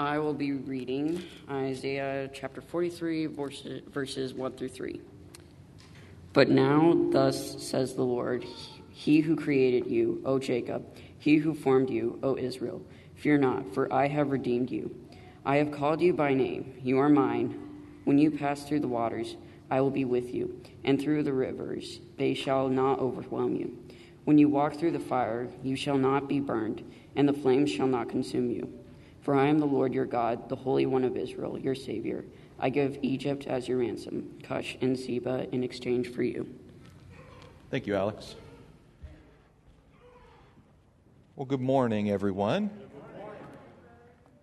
I will be reading Isaiah chapter 43, verses 1 through 3. But now, thus says the Lord, he who created you, O Jacob, he who formed you, O Israel, fear not, for I have redeemed you. I have called you by name. You are mine. When you pass through the waters, I will be with you, and through the rivers, they shall not overwhelm you. When you walk through the fire, you shall not be burned, and the flames shall not consume you. For I am the Lord your God, the Holy One of Israel, your Savior. I give Egypt as your ransom, Cush and Seba in exchange for you. Thank you, Alex. Well, good morning, everyone. Good morning.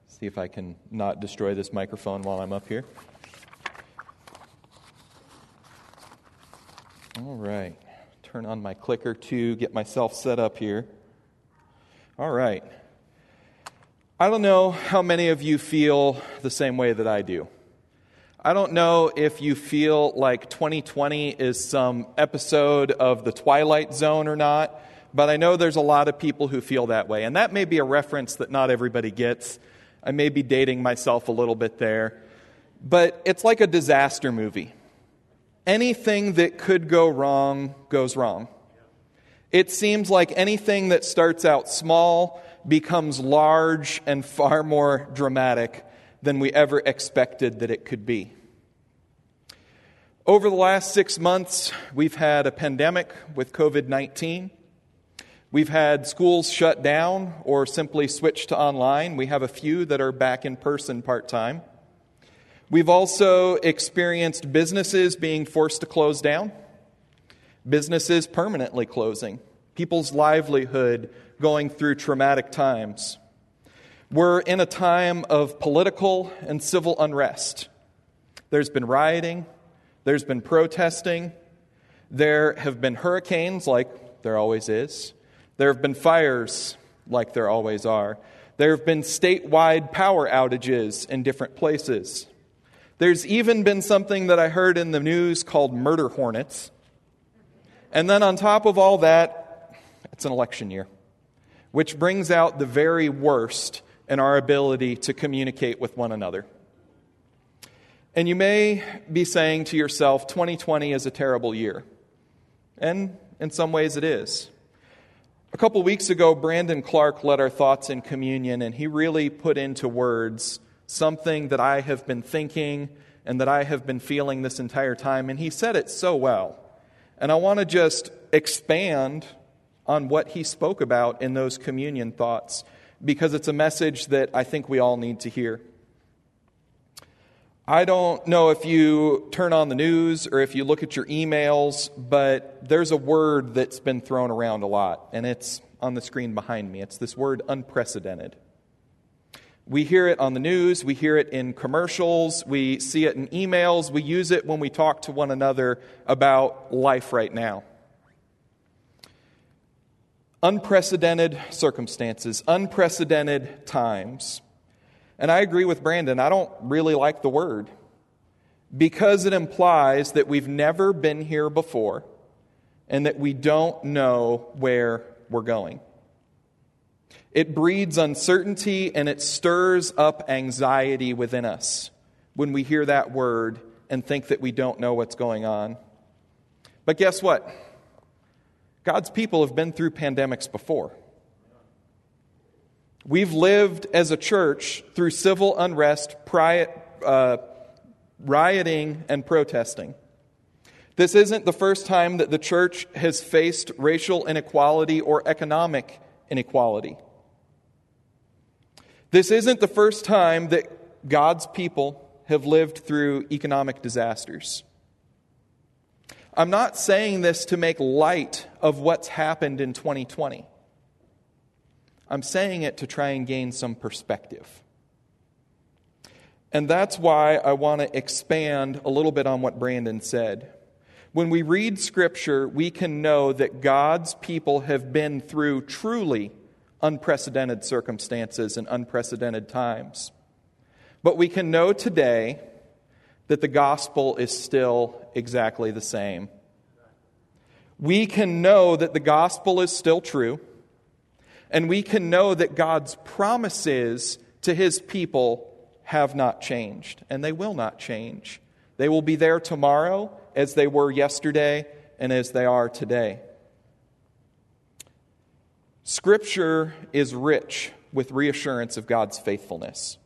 See if I can not destroy this microphone while I'm up here. All right, turn on my clicker to get myself set up here. All right. I don't know how many of you feel the same way that I do. I don't know if you feel like 2020 is some episode of the Twilight Zone or not, but I know there's a lot of people who feel that way. And that may be a reference that not everybody gets. I may be dating myself a little bit there. But it's like a disaster movie. Anything that could go wrong goes wrong. It seems like anything that starts out small becomes large and far more dramatic than we ever expected that it could be. Over the last 6 months, we've had a pandemic with COVID-19. We've had schools shut down or simply switched to online. We have a few that are back in person part-time. We've also experienced businesses being forced to close down, businesses permanently closing, people's livelihood going through traumatic times. We're in a time of political and civil unrest. There's been rioting, there's been protesting, there have been hurricanes like there always is, there have been fires like there always are, there have been statewide power outages in different places. There's even been something that I heard in the news called murder hornets. And then on top of all that, it's an election year, which brings out the very worst in our ability to communicate with one another. And you may be saying to yourself, 2020 is a terrible year. And in some ways it is. A couple weeks ago, Brandon Clark led our thoughts in communion, and he really put into words something that I have been thinking and that I have been feeling this entire time. And he said it so well. And I want to just expand on what he spoke about in those communion thoughts, because it's a message that I think we all need to hear. I don't know if you turn on the news or if you look at your emails, but there's a word that's been thrown around a lot, and it's on the screen behind me. It's this word, unprecedented. We hear it on the news, we hear it in commercials, we see it in emails, we use it when we talk to one another about life right now. Unprecedented circumstances, unprecedented times. And I agree with Brandon, I don't really like the word, because it implies that we've never been here before and that we don't know where we're going. It breeds uncertainty and it stirs up anxiety within us when we hear that word and think that we don't know what's going on. But guess what? God's people have been through pandemics before. We've lived as a church through civil unrest, rioting, and protesting. This isn't the first time that the church has faced racial inequality or economic inequality. This isn't the first time that God's people have lived through economic disasters. I'm not saying this to make light of what's happened in 2020. I'm saying it to try and gain some perspective. And that's why I want to expand a little bit on what Brandon said. When we read Scripture, we can know that God's people have been through truly unprecedented circumstances and unprecedented times. But we can know today that the gospel is still exactly the same. We can know that the gospel is still true, and we can know that God's promises to his people have not changed, and they will not change. They will be there tomorrow as they were yesterday and as they are today. Scripture is rich with reassurance of God's faithfulness.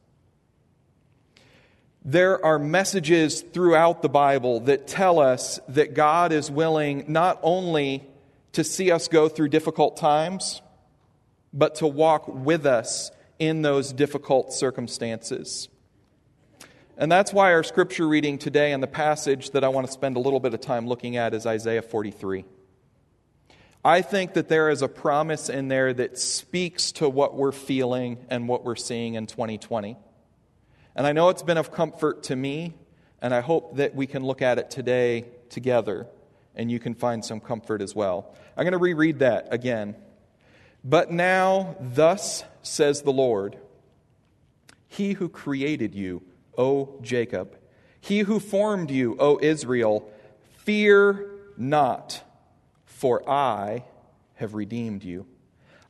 There are messages throughout the Bible that tell us that God is willing not only to see us go through difficult times, but to walk with us in those difficult circumstances. And that's why our scripture reading today and the passage that I want to spend a little bit of time looking at is Isaiah 43. I think that there is a promise in there that speaks to what we're feeling and what we're seeing in 2020. And I know it's been of comfort to me, and I hope that we can look at it today together, and you can find some comfort as well. I'm going to reread that again. But now, thus says the Lord, He who created you, O Jacob, He who formed you, O Israel, fear not, for I have redeemed you.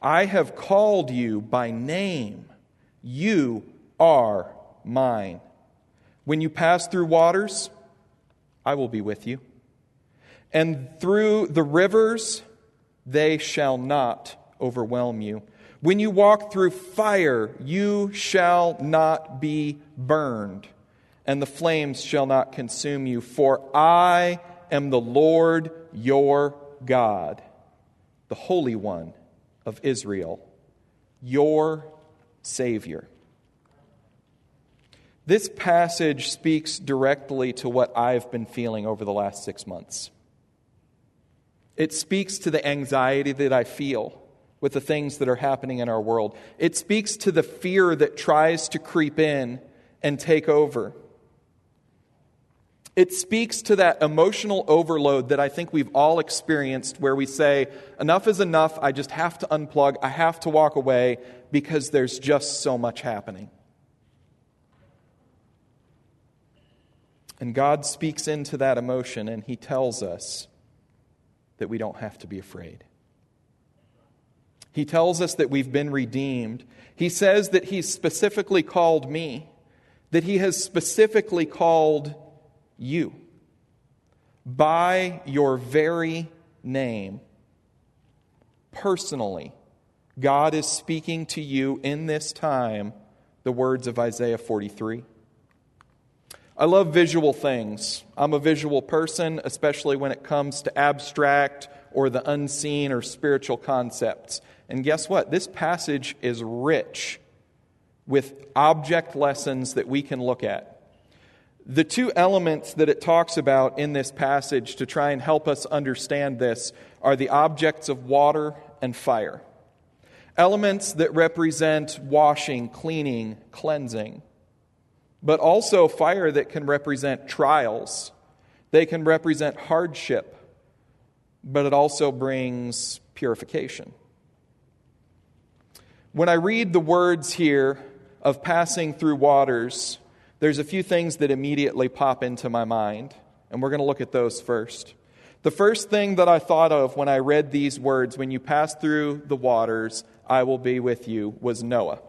I have called you by name. You are mine. When you pass through waters, I will be with you. And through the rivers, they shall not overwhelm you. When you walk through fire, you shall not be burned, and the flames shall not consume you. For I am the Lord your God, the Holy One of Israel, your Savior. This passage speaks directly to what I've been feeling over the last 6 months. It speaks to the anxiety that I feel with the things that are happening in our world. It speaks to the fear that tries to creep in and take over. It speaks to that emotional overload that I think we've all experienced where we say, enough is enough, I just have to unplug, I have to walk away because there's just so much happening. And God speaks into that emotion, and He tells us that we don't have to be afraid. He tells us that we've been redeemed. He says that He's specifically called me, that He has specifically called you by your very name. Personally, God is speaking to you in this time the words of Isaiah 43. I love visual things. I'm a visual person, especially when it comes to abstract or the unseen or spiritual concepts. And guess what? This passage is rich with object lessons that we can look at. The two elements that it talks about in this passage to try and help us understand this are the objects of water and fire. Elements that represent washing, cleaning, cleansing. But also fire that can represent trials. They can represent hardship. But it also brings purification. When I read the words here of passing through waters, there's a few things that immediately pop into my mind. And we're going to look at those first. The first thing that I thought of when I read these words, when you pass through the waters, I will be with you, was Noah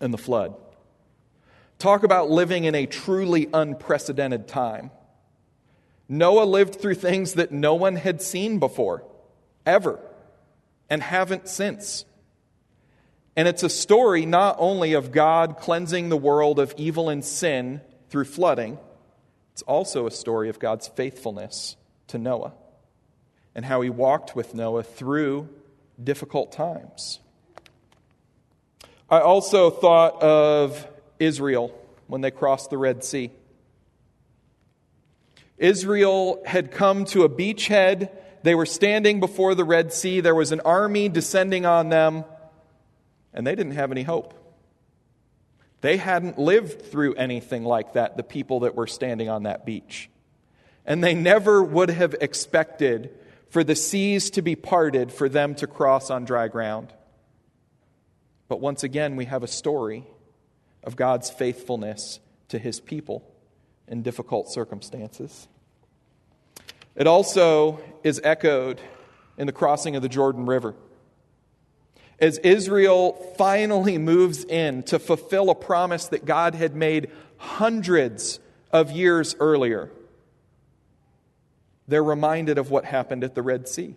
and the flood. Talk about living in a truly unprecedented time. Noah lived through things that no one had seen before, ever, and haven't since. And it's a story not only of God cleansing the world of evil and sin through flooding, it's also a story of God's faithfulness to Noah and how He walked with Noah through difficult times. I also thought of Israel when they crossed the Red Sea. Israel had come to a beachhead. They were standing before the Red Sea. There was an army descending on them, and they didn't have any hope. They hadn't lived through anything like that, the people that were standing on that beach. And they never would have expected for the seas to be parted, for them to cross on dry ground. But once again, we have a story of God's faithfulness to His people in difficult circumstances. It also is echoed in the crossing of the Jordan River. as Israel finally moves in to fulfill a promise that God had made hundreds of years earlier, they're reminded of what happened at the Red Sea.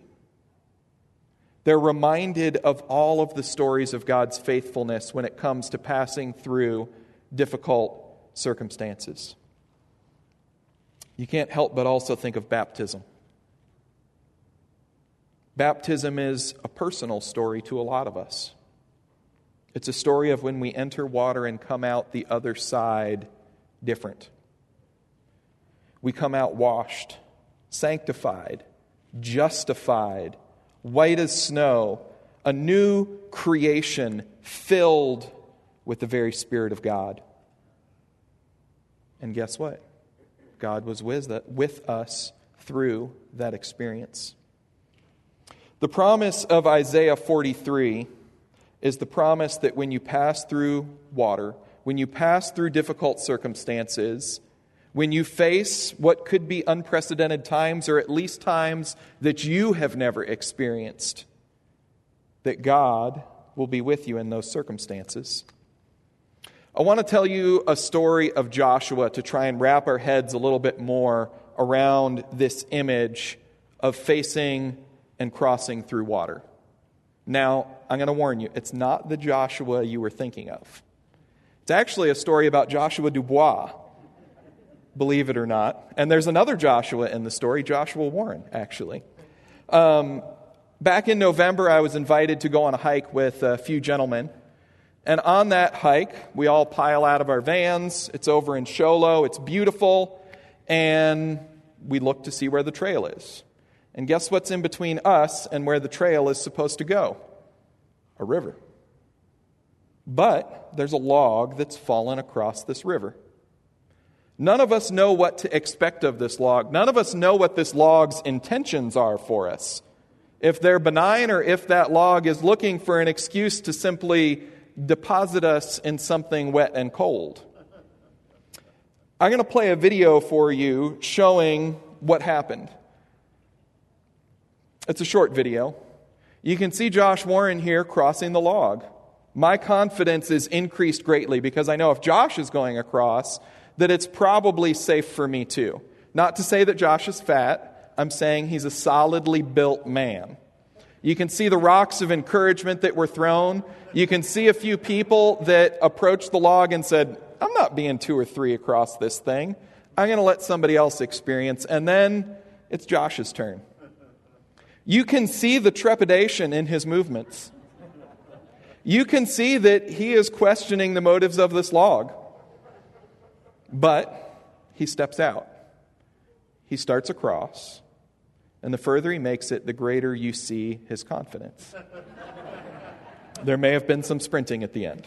They're reminded of all of the stories of God's faithfulness when it comes to passing through difficult circumstances. You can't help but also think of baptism. Baptism is a personal story to a lot of us. It's a story of when we enter water and come out the other side different. We come out washed, sanctified, justified, white as snow, a new creation filled with the very Spirit of God. And guess what? God was with us through that experience. The promise of Isaiah 43 is the promise that when you pass through water, when you pass through difficult circumstances, when you face what could be unprecedented times, or at least times that you have never experienced, that God will be with you in those circumstances. I want to tell you a story of Joshua to try and wrap our heads a little bit more around this image of facing and crossing through water. Now, I'm going to warn you, it's not the Joshua you were thinking of. It's actually a story about Joshua Dubois, believe it or not. And there's another Joshua in the story, Joshua Warren, actually. Back in November, I was invited to go on a hike with a few gentlemen. And on that hike, we all pile out of our vans. It's over in Show Low. It's beautiful. And we look to see where the trail is. And guess what's in between us and where the trail is supposed to go? A river. But there's a log that's fallen across this river. None of us know what to expect of this log. None of us know what this log's intentions are for us. If they're benign, or if that log is looking for an excuse to simply deposit us in something wet and cold. I'm going to play a video for you showing what happened. It's a short video. You can see Josh Warren here crossing the log. My confidence is increased greatly because I know if Josh is going across, that it's probably safe for me too. Not to say that Josh is fat. I'm saying he's a solidly built man. You can see the rocks of encouragement that were thrown. You can see a few people that approached the log and said, I'm not being two or three across this thing. I'm going to let somebody else experience. And then it's Josh's turn. You can see the trepidation in his movements. You can see that he is questioning the motives of this log. But he steps out. He starts across. And the further he makes it, the greater you see his confidence. There may have been some sprinting at the end.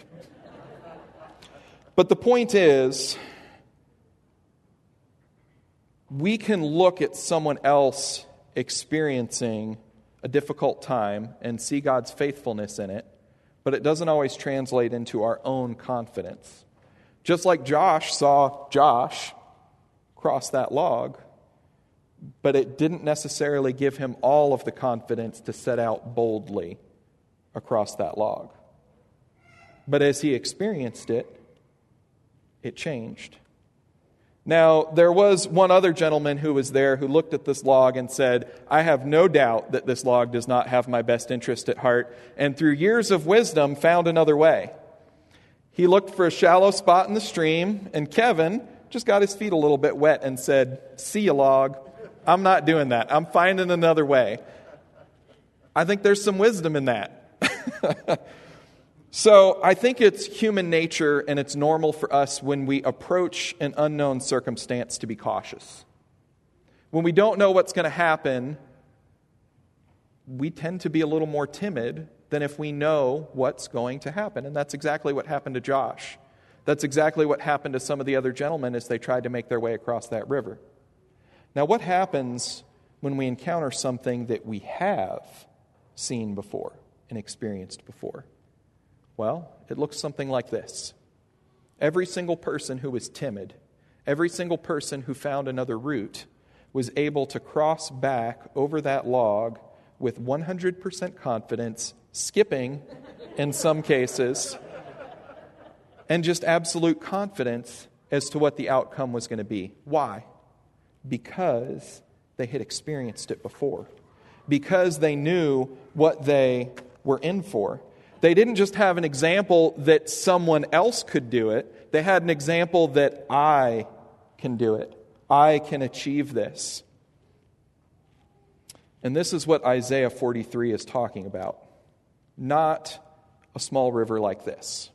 But the point is, we can look at someone else experiencing a difficult time and see God's faithfulness in it, but it doesn't always translate into our own confidence. Just like Josh saw Josh cross that log, but it didn't necessarily give him all of the confidence to set out boldly across that log. But as he experienced it, it changed. Now, there was one other gentleman who was there who looked at this log and said, I have no doubt that this log does not have my best interest at heart, and through years of wisdom found another way. He looked for a shallow spot in the stream, and Kevin just got his feet a little bit wet and said, see you, log. I'm not doing that. I'm finding another way. I think there's some wisdom in that. So I think it's human nature and it's normal for us when we approach an unknown circumstance to be cautious. When we don't know what's going to happen, we tend to be a little more timid than if we know what's going to happen. And that's exactly what happened to Josh. That's exactly what happened to some of the other gentlemen as they tried to make their way across that river. Now, what happens when we encounter something that we have seen before and experienced before? Well, it looks something like this. Every single person who was timid, every single person who found another route, was able to cross back over that log with 100% confidence skipping in some cases, and just absolute confidence as to what the outcome was going to be. Why? Because they had experienced it before. Because they knew what they were in for. They didn't just have an example that someone else could do it. They had an example that I can do it. I can achieve this. And this is what Isaiah 43 is talking about. Not a small river like this.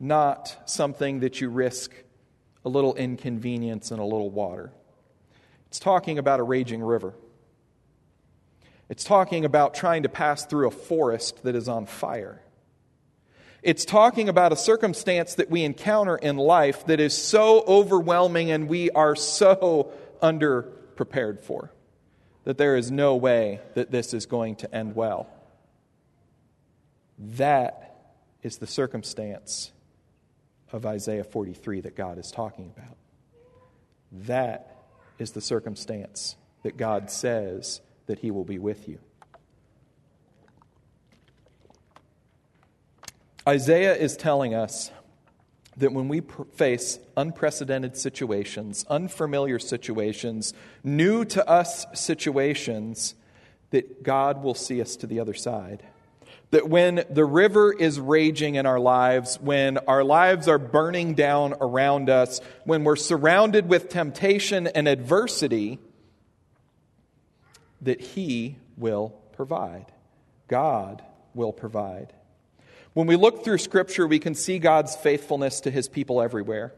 Not something that you risk a little inconvenience and a little water. It's talking about a raging river. It's talking about trying to pass through a forest that is on fire. It's talking about a circumstance that we encounter in life that is so overwhelming and we are so underprepared for that there is no way that this is going to end well. That is the circumstance of Isaiah 43 that God is talking about. That is the circumstance that God says that He will be with you. Isaiah is telling us that when we face unprecedented situations, unfamiliar situations, new to us situations, that God will see us to the other side. That when the river is raging in our lives, when our lives are burning down around us, when we're surrounded with temptation and adversity, that He will provide. God will provide. When we look through Scripture, we can see God's faithfulness to His people everywhere.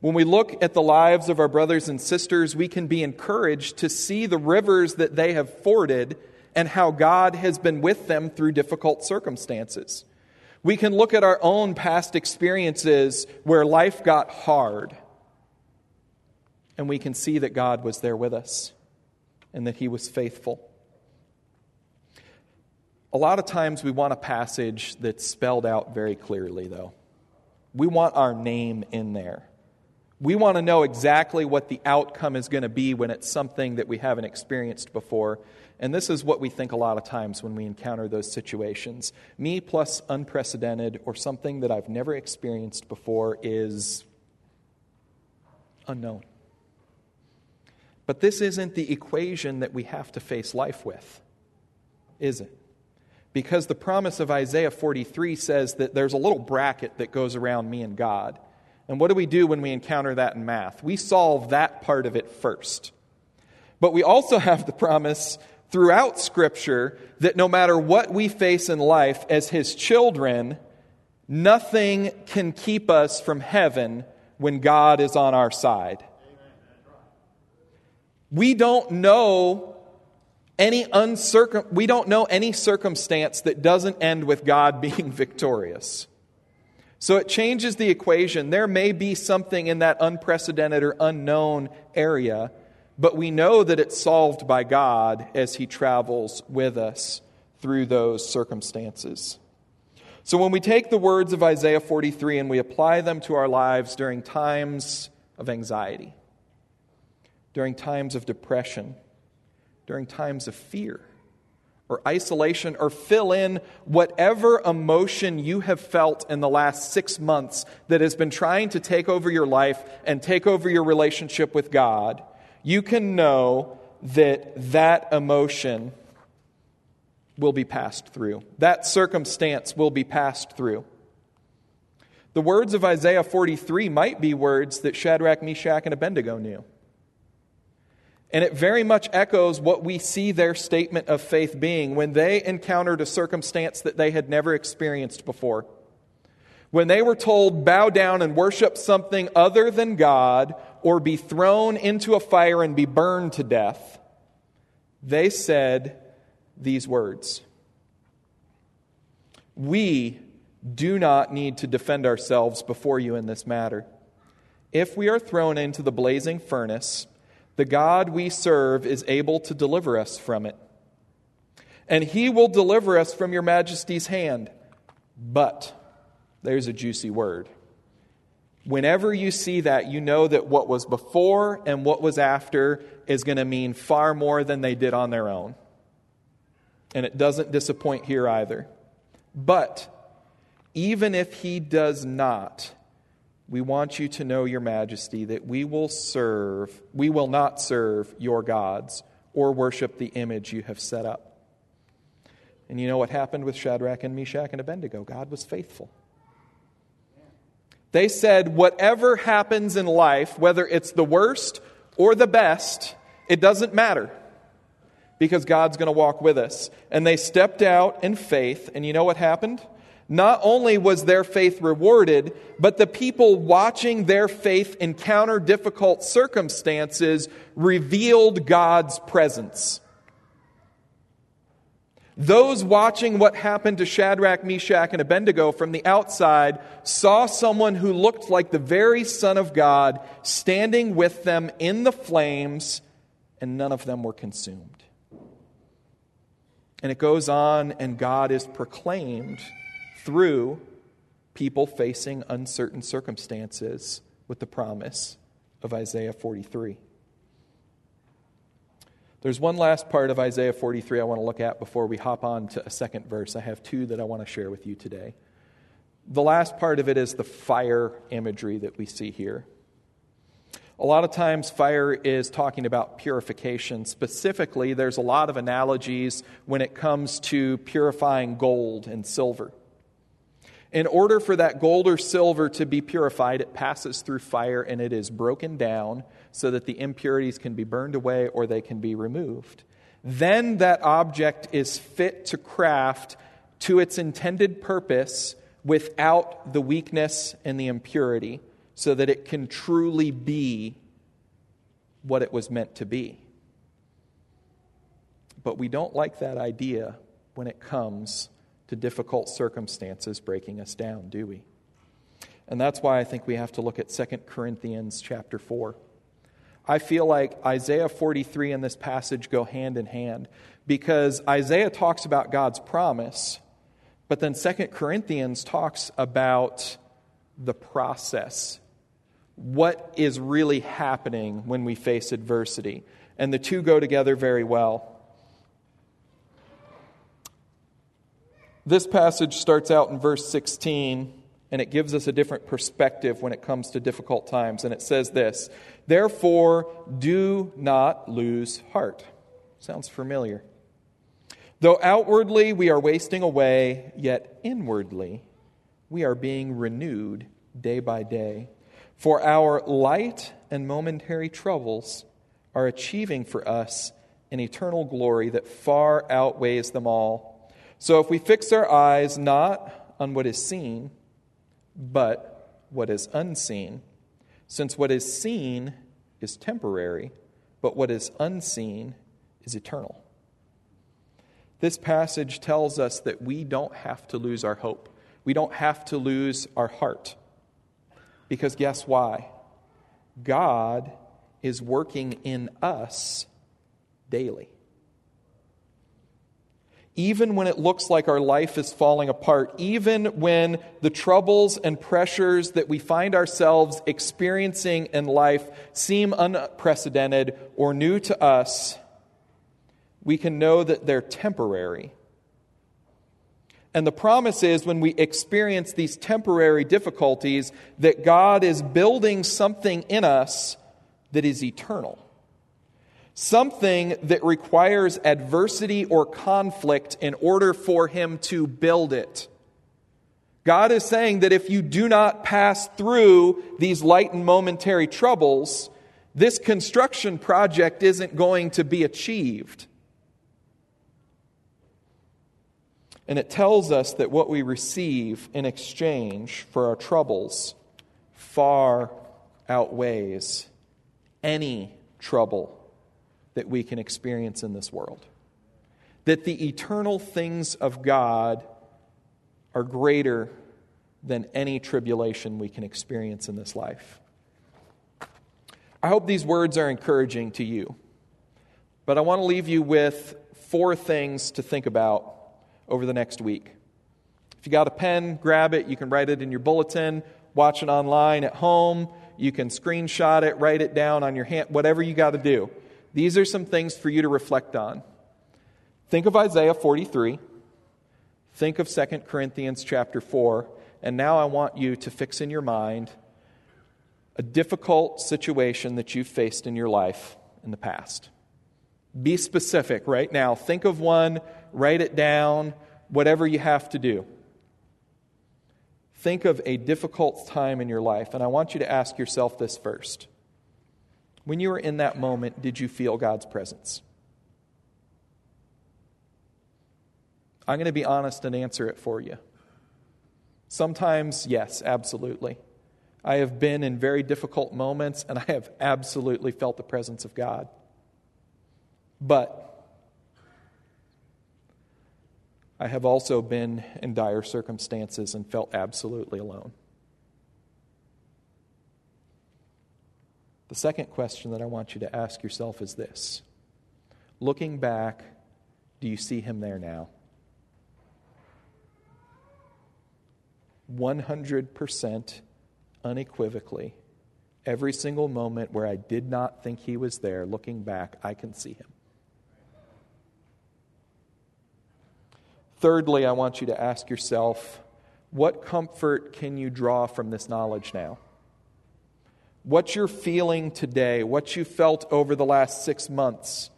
When we look at the lives of our brothers and sisters, we can be encouraged to see the rivers that they have forded and how God has been with them through difficult circumstances. We can look at our own past experiences where life got hard, and we can see that God was there with us and that He was faithful. A lot of times we want a passage that's spelled out very clearly, though. We want our name in there. We want to know exactly what the outcome is going to be when it's something that we haven't experienced before. And this is what we think a lot of times when we encounter those situations. Me plus unprecedented or something that I've never experienced before is unknown. But this isn't the equation that we have to face life with, is it? Because the promise of Isaiah 43 says that there's a little bracket that goes around me and God. And what do we do when we encounter that in math? We solve that part of it first. But we also have the promise throughout Scripture that no matter what we face in life as His children, nothing can keep us from heaven when God is on our side. We don't know any circumstance that doesn't end with God being victorious. So it changes the equation. There may be something in that unprecedented or unknown area, but we know that it's solved by God as He travels with us through those circumstances. So when we take the words of Isaiah 43 and we apply them to our lives during times of anxiety, during times of depression, during times of fear, or isolation, or fill in whatever emotion you have felt in the last 6 months that has been trying to take over your life and take over your relationship with God, you can know that that emotion will be passed through. That circumstance will be passed through. The words of Isaiah 43 might be words that Shadrach, Meshach, and Abednego knew. And it very much echoes what we see their statement of faith being when they encountered a circumstance that they had never experienced before. When they were told, bow down and worship something other than God or be thrown into a fire and be burned to death, they said these words: "We do not need to defend ourselves before you in this matter. If we are thrown into the blazing furnace, the God we serve is able to deliver us from it. And He will deliver us from your majesty's hand." But, there's a juicy word. Whenever you see that, you know that what was before and what was after is going to mean far more than they did on their own. And it doesn't disappoint here either. But even if he does not, we want you to know, Your Majesty, that we will not serve your gods or worship the image you have set up. And you know what happened with Shadrach and Meshach and Abednego? God was faithful. They said, whatever happens in life, whether it's the worst or the best, it doesn't matter, because God's going to walk with us. And they stepped out in faith. And you know what happened? Not only was their faith rewarded, but the people watching their faith encounter difficult circumstances revealed God's presence. Those watching what happened to Shadrach, Meshach, and Abednego from the outside saw someone who looked like the very Son of God standing with them in the flames, and none of them were consumed. And it goes on, and God is proclaimed through people facing uncertain circumstances with the promise of Isaiah 43. There's one last part of Isaiah 43 I want to look at before we hop on to a second verse. I have two that I want to share with you today. The last part of it is the fire imagery that we see here. A lot of times fire is talking about purification. Specifically, there's a lot of analogies when it comes to purifying gold and silver. In order for that gold or silver to be purified, it passes through fire and it is broken down so that the impurities can be burned away or they can be removed. Then that object is fit to craft to its intended purpose without the weakness and the impurity, so that it can truly be what it was meant to be. But we don't like that idea when it comes to difficult circumstances breaking us down, do we? And that's why I think we have to look at 2 Corinthians chapter 4. I feel like Isaiah 43 and this passage go hand in hand, because Isaiah talks about God's promise, but then 2 Corinthians talks about the process. What is really happening when we face adversity? And the two go together very well. This passage starts out in verse 16, and it gives us a different perspective when it comes to difficult times. And it says this: "Therefore, do not lose heart." Sounds familiar. "Though outwardly we are wasting away, yet inwardly we are being renewed day by day. For our light and momentary troubles are achieving for us an eternal glory that far outweighs them all. So if we fix our eyes not on what is seen, but what is unseen, since what is seen is temporary, but what is unseen is eternal." This passage tells us that we don't have to lose our hope. We don't have to lose our heart. Because guess why? God is working in us daily. Even when it looks like our life is falling apart, even when the troubles and pressures that we find ourselves experiencing in life seem unprecedented or new to us, we can know that they're temporary. And the promise is, when we experience these temporary difficulties, that God is building something in us that is eternal. Something that requires adversity or conflict in order for Him to build it. God is saying that if you do not pass through these light and momentary troubles, this construction project isn't going to be achieved. And it tells us that what we receive in exchange for our troubles far outweighs any trouble that we can experience in this world. That the eternal things of God are greater than any tribulation we can experience in this life. I hope these words are encouraging to you. But I want to leave you with four things to think about over the next week. If you got a pen, grab it. You can write it in your bulletin, watch it online at home. You can screenshot it, write it down on your hand, whatever you got to do. These are some things for you to reflect on. Think of Isaiah 43. Think of 2 Corinthians chapter 4. And now I want you to fix in your mind a difficult situation that you've faced in your life in the past. Be specific right now. Think of one, write it down, whatever you have to do. Think of a difficult time in your life. And I want you to ask yourself this first. When you were in that moment, did you feel God's presence? I'm going to be honest and answer it for you. Sometimes, yes, absolutely. I have been in very difficult moments, and I have absolutely felt the presence of God. But I have also been in dire circumstances and felt absolutely alone. The second question that I want you to ask yourself is this. Looking back, do you see Him there now? 100% unequivocally, every single moment where I did not think He was there, looking back, I can see Him. Thirdly, I want you to ask yourself, what comfort can you draw from this knowledge now? What you're feeling today, what you felt over the last 6 months,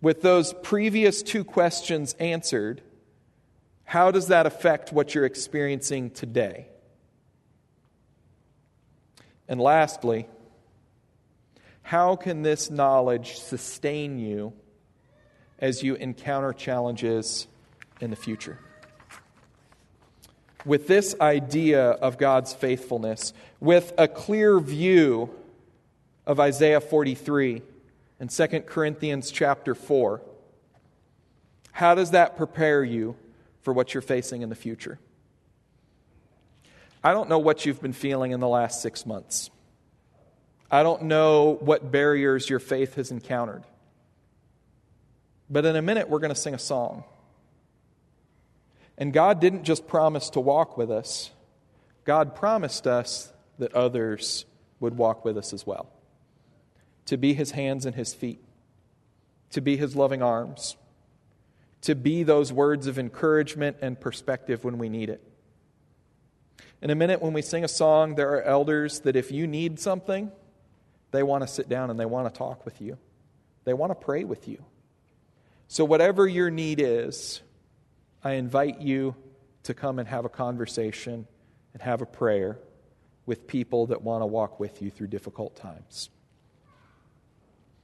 with those previous two questions answered, how does that affect what you're experiencing today? And lastly, how can this knowledge sustain you as you encounter challenges in the future? With this idea of God's faithfulness, with a clear view of Isaiah 43 and 2 Corinthians chapter 4, how does that prepare you for what you're facing in the future? I don't know what you've been feeling in the last 6 months. I don't know what barriers your faith has encountered. But in a minute, we're going to sing a song. And God didn't just promise to walk with us. God promised us that others would walk with us as well. To be His hands and His feet. To be His loving arms. To be those words of encouragement and perspective when we need it. In a minute, when we sing a song, there are elders that if you need something, they want to sit down and they want to talk with you. They want to pray with you. So whatever your need is, I invite you to come and have a conversation and have a prayer with people that want to walk with you through difficult times.